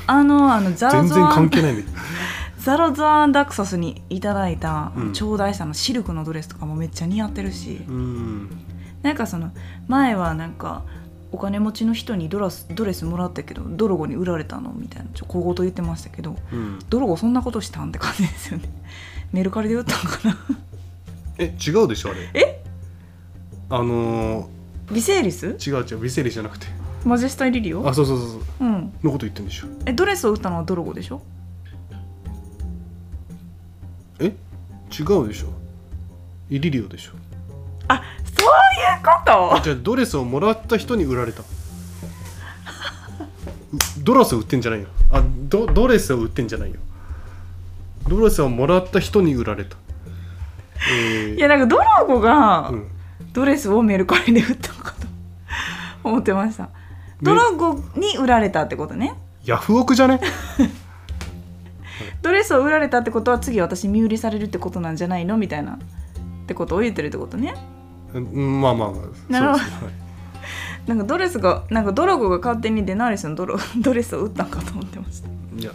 あのあのザロゾアンザロゾアンダクサスにいただいた頂戴したのシルクのドレスとかもめっちゃ似合ってるし、うん、なんかその前はなんかお金持ちの人にドラスドレスもらったけどドロゴに売られたのみたいなちょっと小言言ってましたけど、うん、ドロゴそんなことしたんって感じですよね。メルカリで売ったのかな。え違うでしょあれ。えあのー、ビセーリス？違う違うビセーリスじゃなくてマジェスタイリリオ？あそうそうそうそう、うん、のこと言ってるんでしょ。えドレスを打ったのはドロゴでしょ。え違うでしょイリリオでしょ。あそういうこと。じゃあドレスをもらった人に売られた。ドレスを売ってんじゃないよ。あドドレスを売ってんじゃないよ。ドレスをもらった人に売られた。えー、いやなんかドロゴが、うんドレスをメルカリで売ったのかと思ってました。ドラゴに売られたってことね。ヤフオクじゃね。ドレスを売られたってことは次私身売りされるってことなんじゃないのみたいなってことを言ってるってことね。まあまあまあなるほど、はい、なんかドレスがなんかドラゴが勝手にデナーリスの ド, ロドレスを売ったのかと思ってました。いや、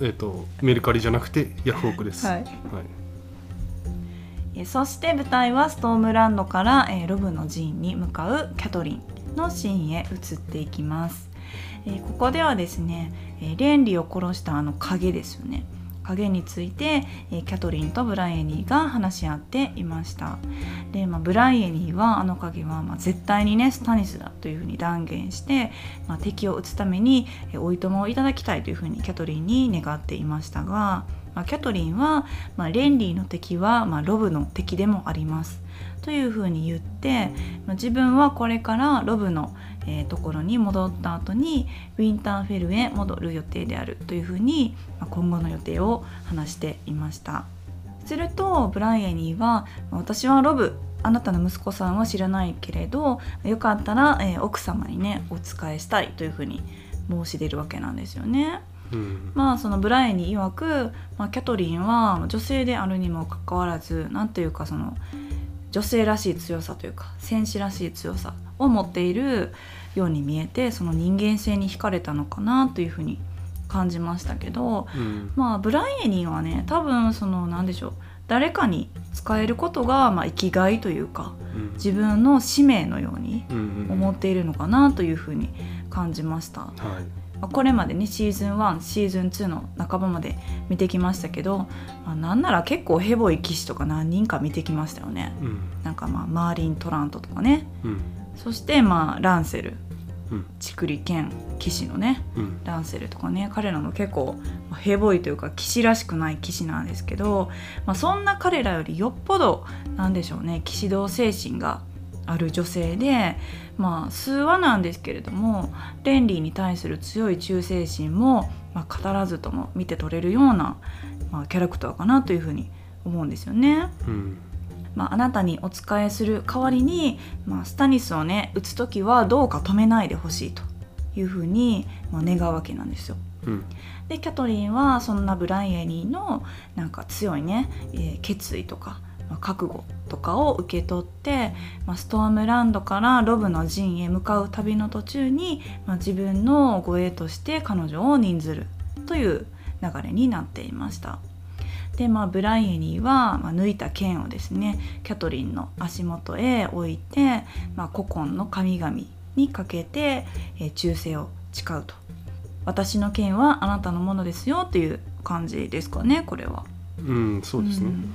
えー、とメルカリじゃなくてヤフオクです。はい、はいそして舞台はストームランドからロブの寺院に向かうキャトリンのシーンへ移っていきます。ここではですねレンリを殺したあの影ですよね。影についてキャトリンとブライエニーが話し合っていました。で、まあ、ブライエニーはあの影はまあ絶対にねスタニスだというふうに断言して、まあ、敵を撃つためにおいとまをいただきたいというふうにキャトリンに願っていましたがまあ、キャトリンは、まあ、レンリーの敵は、まあ、ロブの敵でもありますというふうに言って、まあ、自分はこれからロブの、えー、ところに戻った後にウィンターフェルへ戻る予定であるというふうに、まあ、今後の予定を話していました。するとブライエニーは私はロブあなたの息子さんは知らないけれどよかったら、えー、奥様にねお仕えしたいというふうに申し出るわけなんですよね。うん、まあそのブライエニー曰く、まあ、キャトリンは女性であるにもかかわらずなんというかその女性らしい強さというか戦士らしい強さを持っているように見えてその人間性に惹かれたのかなというふうに感じましたけど、うん、まあブライエニーはね多分その何でしょう誰かに使えることがまあ生きがいというか、うん、自分の使命のように思っているのかなというふうに感じました。はいこれまでねシーズンワンシーズンツーの半ばまで見てきましたけど、まあ、なんなら結構ヘボい騎士とか何人か見てきましたよね、うん、なんかまあマーリン・トラントとかね、うん、そしてまあランセル、うん、チクリ兼騎士のね、うん、ランセルとかね彼らの結構ヘボいというか騎士らしくない騎士なんですけど、まあ、そんな彼らよりよっぽどなんでしょうね騎士道精神がある女性で、まあ、数話なんですけれどもレンリーに対する強い忠誠心も、まあ、語らずとも見て取れるような、まあ、キャラクターかなというふうに思うんですよね、うん、まあ、あなたにお仕えする代わりに、まあ、スタニスをね打つ時はどうか止めないでほしいというふうに、まあ、願うわけなんですよ。うん、でキャトリンはそんなブライエリーのなんか強いね、えー、決意とか、まあ、覚悟とかを受け取って、まあ、ストームランドからロブの陣へ向かう旅の途中に、まあ、自分の護衛として彼女を任ずるという流れになっていました。で、まあ、ブライエリーは、まあ、抜いた剣をですねキャトリンの足元へ置いて、まあ、古今の神々にかけて、えー、忠誠を誓うと。私の剣はあなたのものですよという感じですかね、これは。うん、そうですね。うん、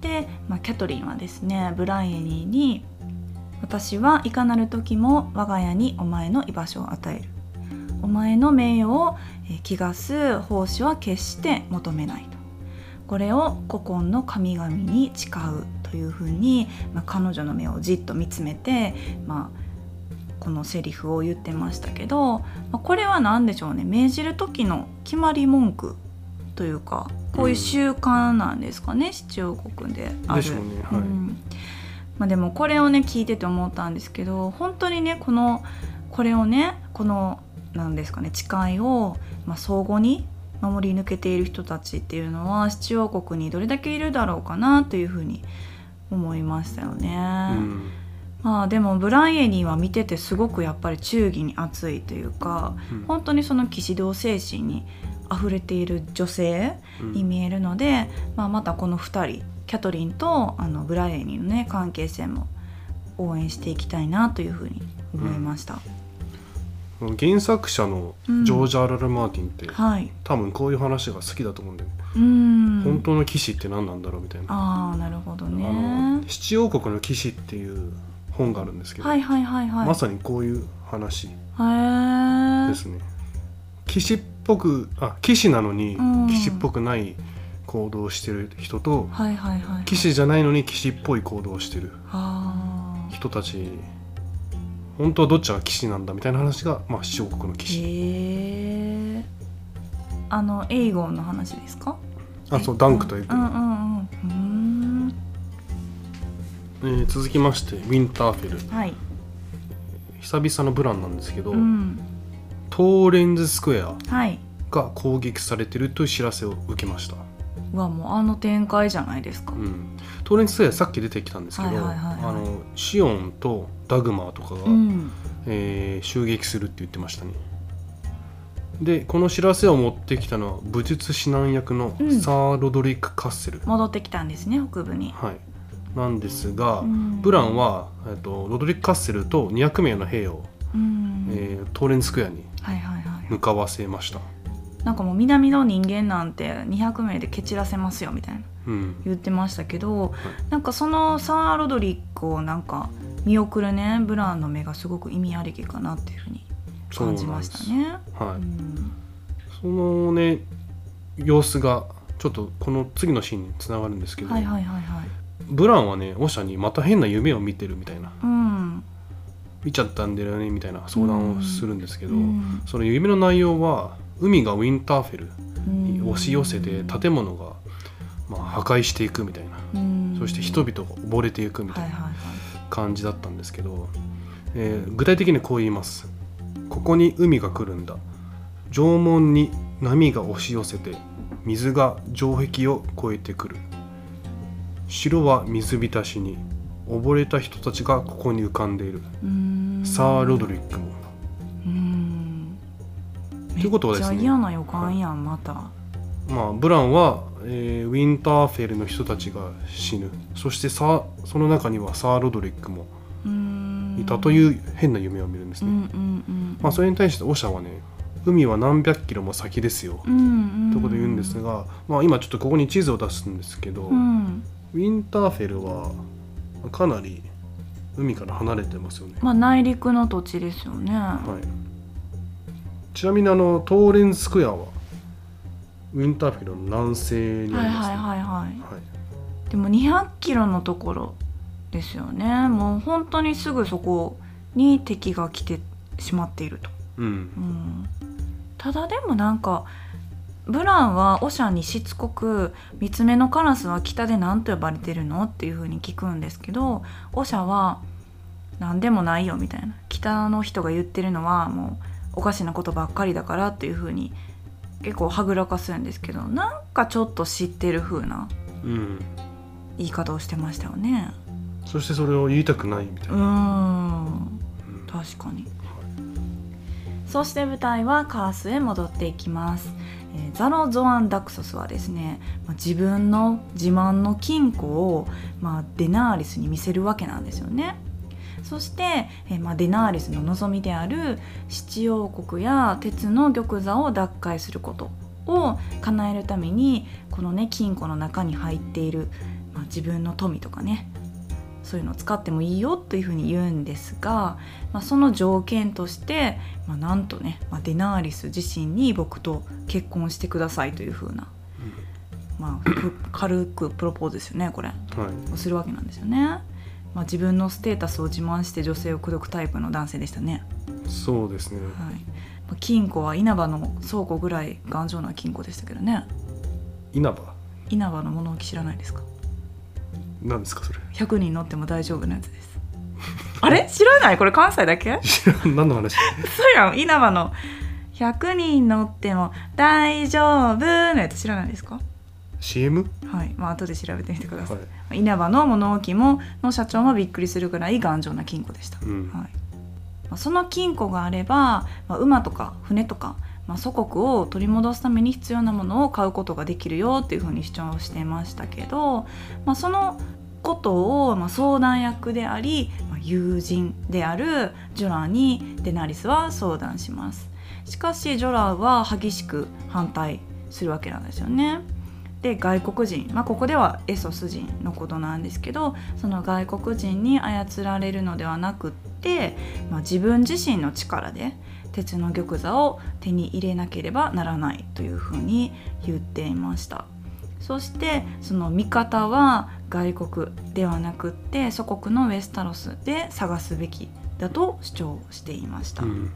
で、まあ、キャトリンはですねブライエニーに私はいかなる時も我が家にお前の居場所を与える。お前の名誉を汚す奉仕は決して求めないと。これを古今の神々に誓うというふうに、まあ、彼女の目をじっと見つめて、まあこのセリフを言ってましたけど、これは何でしょうね、命じる時の決まり文句というかこういう習慣なんですかね、うん、七王国である。 でしょうね、はい。うんまあ、でもこれをね聞いてて思ったんですけど、本当にねこのこれをねこのなんですかね誓いを、まあ、相互に守り抜けている人たちっていうのは七王国にどれだけいるだろうかなというふうに思いましたよね。うんまあ、でもブライエニーは見ててすごくやっぱり忠義に熱いというか、うん、本当にその騎士道精神にあふれている女性に見えるので、うんまあ、またこのふたりキャトリンとあのブライエニーの、ね、関係性も応援していきたいなというふうに思いました。うん、原作者のジョージ・アール・マーティンって、うんはい、多分こういう話が好きだと思うんだよね。うん本当の騎士って何なんだろうみたいな。あーなるほどね。あの七王国の騎士っていう本があるんですけど、はいはいはいはい、まさにこういう話ですね。騎士っぽくあ騎士なのに騎士っぽくない行動をしてる人と、うんはいはいはいはい、騎士じゃないのに騎士っぽい行動をしてる人たち、本当はどっちが騎士なんだみたいな話が、まあ、七王国の騎士。へあのエイゴンの話ですか。あそうダンクとエイゴン、うんうんうんうんえー、続きましてウィンターフェル、はい、久々のブランなんですけど、うん、トーレンズスクエアが攻撃されてるという知らせを受けました、はい、うわもうあの展開じゃないですか、うん、トーレンズスクエアさっき出てきたんですけど、はいはいはいはい、あのシオンとダグマーとかが、うんえー、襲撃するって言ってましたね。でこの知らせを持ってきたのは武術指南役のサー・ロドリック・カッセル、うん、戻ってきたんですね北部に、はいなんですが、うん、ブランは、えー、とロドリック・カッセルとにひゃくめいの兵を、うんえー、トーレンスクエアに向かわせました、はいはいはい、なんかもう南の人間なんてにひゃくめいで蹴散らせますよみたいな、うん、言ってましたけど、はい、なんかそのサー・ロドリックをなんか見送るねブランの目がすごく意味ありげかなっていうふうに感じましたね。そうなんです、はいうん、そのね様子がちょっとこの次のシーンにつながるんですけど、はいはいはいはいブランはねオシャにまた変な夢を見てるみたいな、うん、見ちゃったんだよねみたいな相談をするんですけど、うんうん、その夢の内容は海がウィンターフェルに押し寄せて建物が、まあ、破壊していくみたいな、うん、そして人々が溺れていくみたいな感じだったんですけど、はいはいはいえー、具体的にこう言います。ここに海が来るんだ。縄文に波が押し寄せて水が城壁を越えてくる。城は水浸しに溺れた人たちがここに浮かんでいる。うーんサー・ロドリックもうーんめっちゃ嫌な予感やんまた、はいまあ、ブランは、えー、ウィンターフェルの人たちが死ぬ。そしてさその中にはサー・ロドリックもいたという変な夢を見るんですね、うんうんうんまあ、それに対してオシャはね海は何百キロも先ですよ、うんうんうん、ということを言うんですが、まあ、今ちょっとここに地図を出すんですけど、うんウィンターフェルはかなり海から離れてますよね、まあ、内陸の土地ですよね、はい、ちなみにあのトーレンスクエアはウィンターフェルの南西にありますね、はいはいはいはいはい、でもにひゃくキロのところですよね。もう本当にすぐそこに敵が来てしまっていると、うんうん、ただでもなんかブランはオシャにしつこく「三つ目のカラスは北で何と呼ばれてるの?」っていうふうに聞くんですけど、オシャは「何でもないよ」みたいな、北の人が言ってるのはもうおかしなことばっかりだからっていうふうに結構はぐらかすんですけど、なんかちょっと知ってるふうな言い方をしてましたよね、うん、そしてそれを言いたくないみたいな。うん、うん、確かに、はい、そして舞台はカースへ戻っていきます。ザロ・ゾアン・ダクソスはですね、自分の自慢の金庫を、まあ、デナーリスに見せるわけなんですよね。そして、えまあ、デナーリスの望みである七王国や鉄の玉座を奪回することを叶えるために、このね金庫の中に入っている、まあ、自分の富とかね、そういうのを使ってもいいよというふうに言うんですが、まあ、その条件として、まあ、なんとね、まあ、デナーリス自身に僕と結婚してくださいというふうな、うん、まあ、軽くプロポーズですよねこれ、はい、をするわけなんですよね。まあ、自分のステータスを自慢して女性を口説くタイプの男性でしたね。そうですね、はい、まあ、金庫は稲葉の倉庫ぐらい頑丈な金庫でしたけどね。稲葉稲葉の物置知らないですか？何ですかそれ？ひゃくにん乗っても大丈夫なやつですあれ知らない？これ関西だけ？知らん。何の話？そうやん、稲葉のひゃくにん乗っても大丈夫のやつ知らないですか？シーエム？ はい、まあ後で調べてみてください、はい、稲葉の物置もの社長もびっくりするぐらい頑丈な金庫でした、うん、はい、まあ、その金庫があれば、まあ、馬とか船とか、まあ、祖国を取り戻すために必要なものを買うことができるよっていうふうに主張してましたけど、まあ、そのことを、まあ、相談役であり、まあ、友人であるジョラーにデナリスは相談します。しかしジョラーは激しく反対するわけなんですよね。で外国人、まあ、ここではエソス人のことなんですけど、その外国人に操られるのではなくって、まあ、自分自身の力で鉄の玉座を手に入れなければならないというふうに言っていました。そしてその見方は外国ではなくって祖国のウェスタロスで探すべきだと主張していました、うん、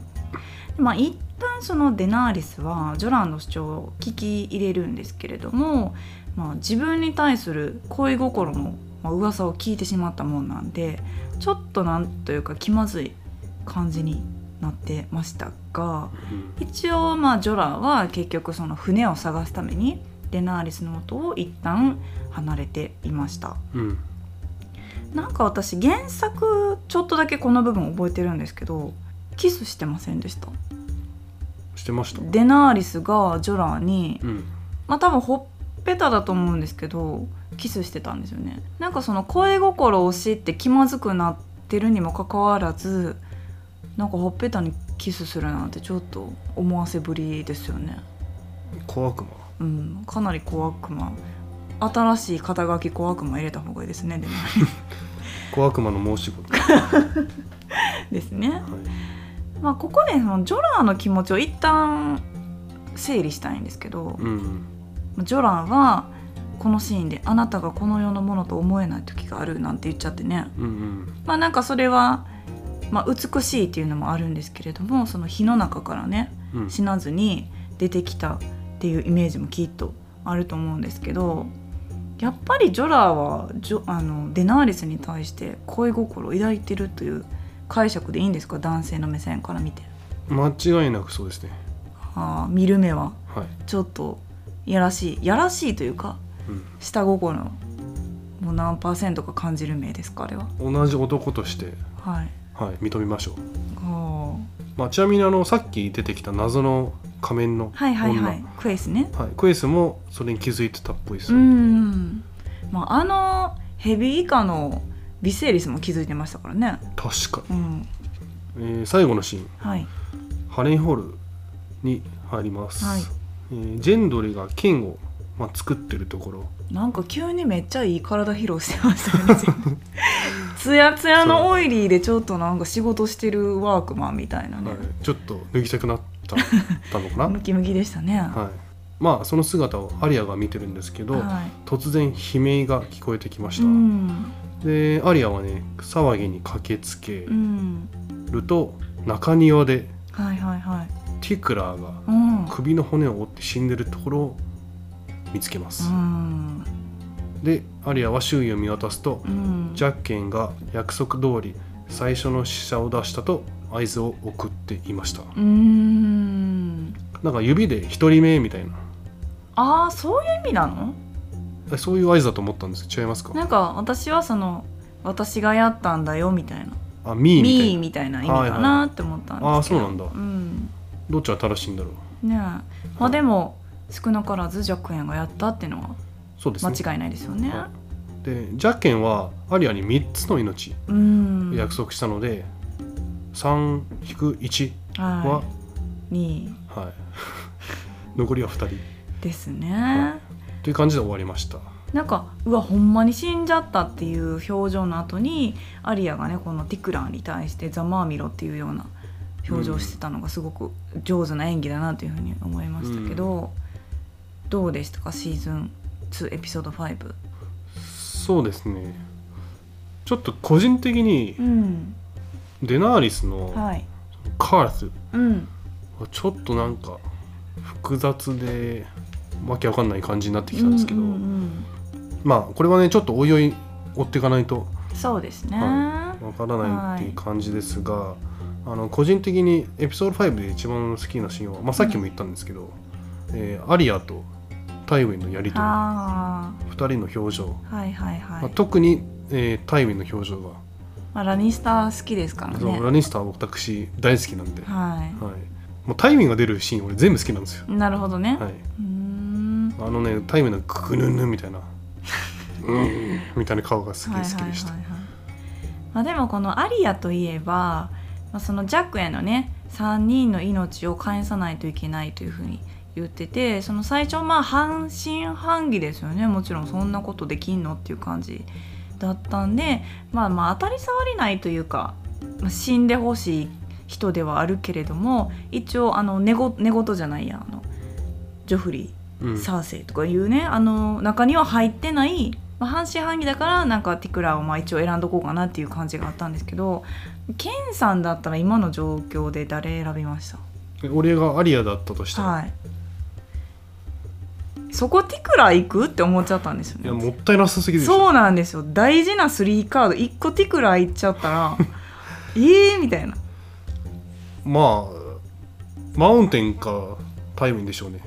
まあ、一旦そのデナーリスはジョランの主張を聞き入れるんですけれども、まあ、自分に対する恋心の噂を聞いてしまったもんなんで、ちょっとなんというか気まずい感じになってましたが、一応まあジョランは結局その船を探すためにデナーリスの元を一旦離れていました、うん、なんか私原作ちょっとだけこの部分覚えてるんですけど、キスしてませんでした？してました。デナーリスがジョラーに、うん、まあ多分ほっぺただと思うんですけどキスしてたんですよね。なんかその恋心を知って気まずくなってるにもかかわらず、なんかほっぺたにキスするなんてちょっと思わせぶりですよね。小悪魔、うん、かなり小悪魔。新しい肩書き小悪魔入れた方がいいですね。でも小悪魔の申し子ですね、はい、まあ、ここでそのジョラーの気持ちを一旦整理したいんですけど、うん、ジョラーはこのシーンであなたがこの世のものと思えない時があるなんて言っちゃってね、うんうん、まあなんかそれは、まあ、美しいっていうのもあるんですけれども、その火の中からね、うん、死なずに出てきたっていうイメージもきっとあると思うんですけど、やっぱりジョラーはジョあのデナーリスに対して恋心を抱いてるという解釈でいいんですか？男性の目線から見て。間違いなくそうですね。あ、見る目はちょっとやらしい、はい、やらしいというか、うん、下心のもう何パーセントか感じる目ですかあれは。同じ男として、はいはい、認めましょう。あ、まあ、ちなみにあのさっき出てきた謎の仮面の女、はいはいはい、クエスね、はい、クエスもそれに気づいてたっぽいです、ね、うん、まあ、あのヘビ以下のビセリスも気づいてましたからね。確かに、うん、えー、最後のシーン、はい、ハレンホールに入ります、はい、えー、ジェンドリが剣を、まあ、作ってるところ、なんか急にめっちゃいい体披露してましたねツヤツヤのオイリーでちょっとなんか仕事してるワークマンみたいなね、はい、ちょっと脱ぎたくなったのかなムキムキでしたね、はい、まあ、その姿をアリアが見てるんですけど、はい、突然悲鳴が聞こえてきました、うん、でアリアはね騒ぎに駆けつけると、うん、中庭で、はいはいはい、テティクラーが首の骨を折って死んでるところを見つけます、うん、でアリアは周囲を見渡すと、うん、ジャッケンが約束通り最初の死者を出したと合図を送っていました。うーん、なんか指で一人目みたいな。ああ、そういう意味なの？そういう合図だと思ったんです。違いますか？なんか私はその私がやったんだよみたいな。あ、ミーみたいな意味かなって思ったんですけど。ああ、そうなんだ。うん。どっちが正しいんだろう。ねえ。まあでも少なからずジャックエンがやったっていうのは間違いないですよね。そうですね。で、ジャッケンはアリアにみっつの命約束したので。さん いち はに、はい、残りはふたりですね、はい、という感じで終わりました。なんかうわほんまに死んじゃったっていう表情の後にアリアがねこのティクラーに対してざまあみろっていうような表情をしてたのがすごく上手な演技だなというふうに思いましたけど、うん、どうでしたかシーズンツーエピソードファイブ。そうですね、ちょっと個人的に、うん、デナーリスのカースはちょっとなんか複雑でわけわかんない感じになってきたんですけど、うんうんうん、まあこれはねちょっとおいおい追っていかないとそうですね、はい、わからないっていう感じですが、はい、あの個人的にエピソードファイブで一番好きなシーンは、まあ、さっきも言ったんですけど、うん、えー、アリアとタイウェイのやり取り、ふたりの表情、はいはいはい、まあ、特に、えー、タイウェイの表情が、まあ、ラニスター好きですからね。ラニスターは私大好きなんで、はいはい、もうタイミングが出るシーン俺全部好きなんですよ。なるほどね、はい、うーん、あのねタイミングのクヌヌみたいなうんみたいな顔がすごい好きでした。でもこのアリアといえば、まあ、そのジャックへのねさんにんの命を返さないといけないというふうに言ってて、その最初まあ半信半疑ですよね。もちろんそんなことできんのっていう感じだったんで、まあ、まあ当たり障りないというか死んでほしい人ではあるけれども、一応あの寝ご寝言じゃないや、あのジョフリー、うん、サーセイとかいうね、あの中には入ってない、まあ、半信半疑だからなんかティクラーをまあ一応選んどこうかなっていう感じがあったんですけど、ケンさんだったら今の状況で誰選びました？俺がアリアだったとしたら、はい、そこティクラー行くって思っちゃったんですよね。いや、もったいなさすぎでしょ。そうなんですよ、大事なスリーカードいっこティクラー行っちゃったらええみたいな。まあマウンテンかタイミンでしょうね。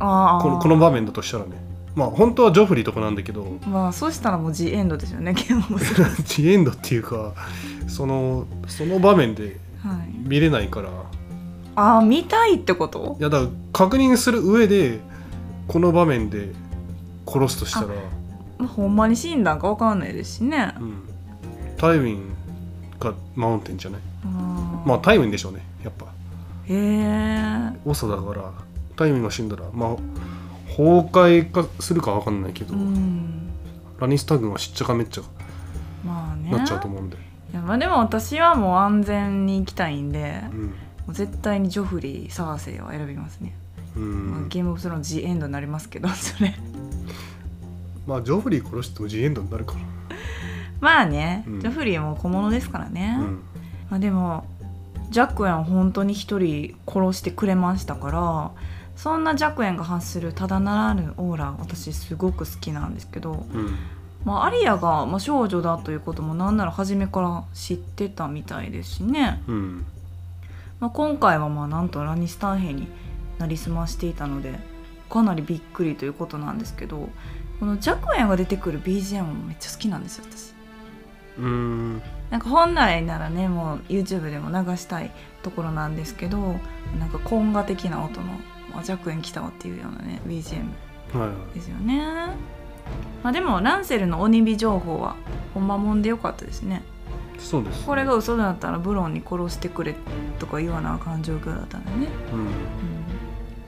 ああ、この、この場面だとしたらね、まあ本当はジョフリーとかなんだけど、まあそうしたらもうジエンドですよねジエンドっていうかその、その場面で見れないから、はい、ああ見たいってこと。いやだから確認する上でこの場面で殺すとしたら、まあ、ほんまに死んだんか分かんないですしね、うん、タイウィンかマウンテンじゃない。あ、まあタイウィンでしょうねやっぱ。へえ、オサだからタイウィンが死んだらまあ崩壊かするか分かんないけど、うん、ラニスタ軍はしっちゃかめっちゃか、まあね、なっちゃうと思うんで。いや、まあ、でも私はもう安全に行きたいんで、うん、もう絶対にジョフリー・サーセイを選びますね。うん、ゲームオブスローンジエンドになりますけどそれまあジョフリー殺してもジエンドになるからまあね、うん、ジョフリーも小物ですからね、うん、まあ、でもジャックエンは本当に一人殺してくれましたから、そんなジャックエンが発するただならぬオーラ私すごく好きなんですけど、うん、まあ、アリアがまあ少女だということもなんなら初めから知ってたみたいですしね、うん、まあ、今回はまあなんとラニスター兵になりすましていたのでかなりびっくりということなんですけど、このジャックエンが出てくる ビージーエム もめっちゃ好きなんですよ私。うーん、なんか本来ならねもう YouTube でも流したいところなんですけど、なんかコンガ的な音のジャックエン来たわっていうようなね ビージーエム ですよね、はいはい。まあ、でもランセルの鬼火情報はほんまもんでよかったですね。そうです、これが嘘だったらブロンに殺してくれとか言わなあかん状況だったんだね、うんうん。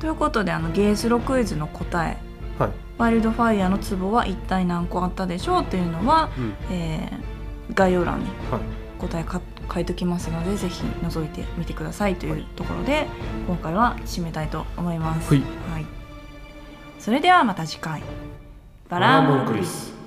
ということで、あのゲースロクイズの答え、はい、ワイルドファイヤーの壺は一体何個あったでしょうというのは、うん、えー、概要欄に答えか、はい、書いておきますのでぜひ覗いてみてくださいというところで、はい、今回は締めたいと思います、はいはい。それではまた次回、バラモンクリス。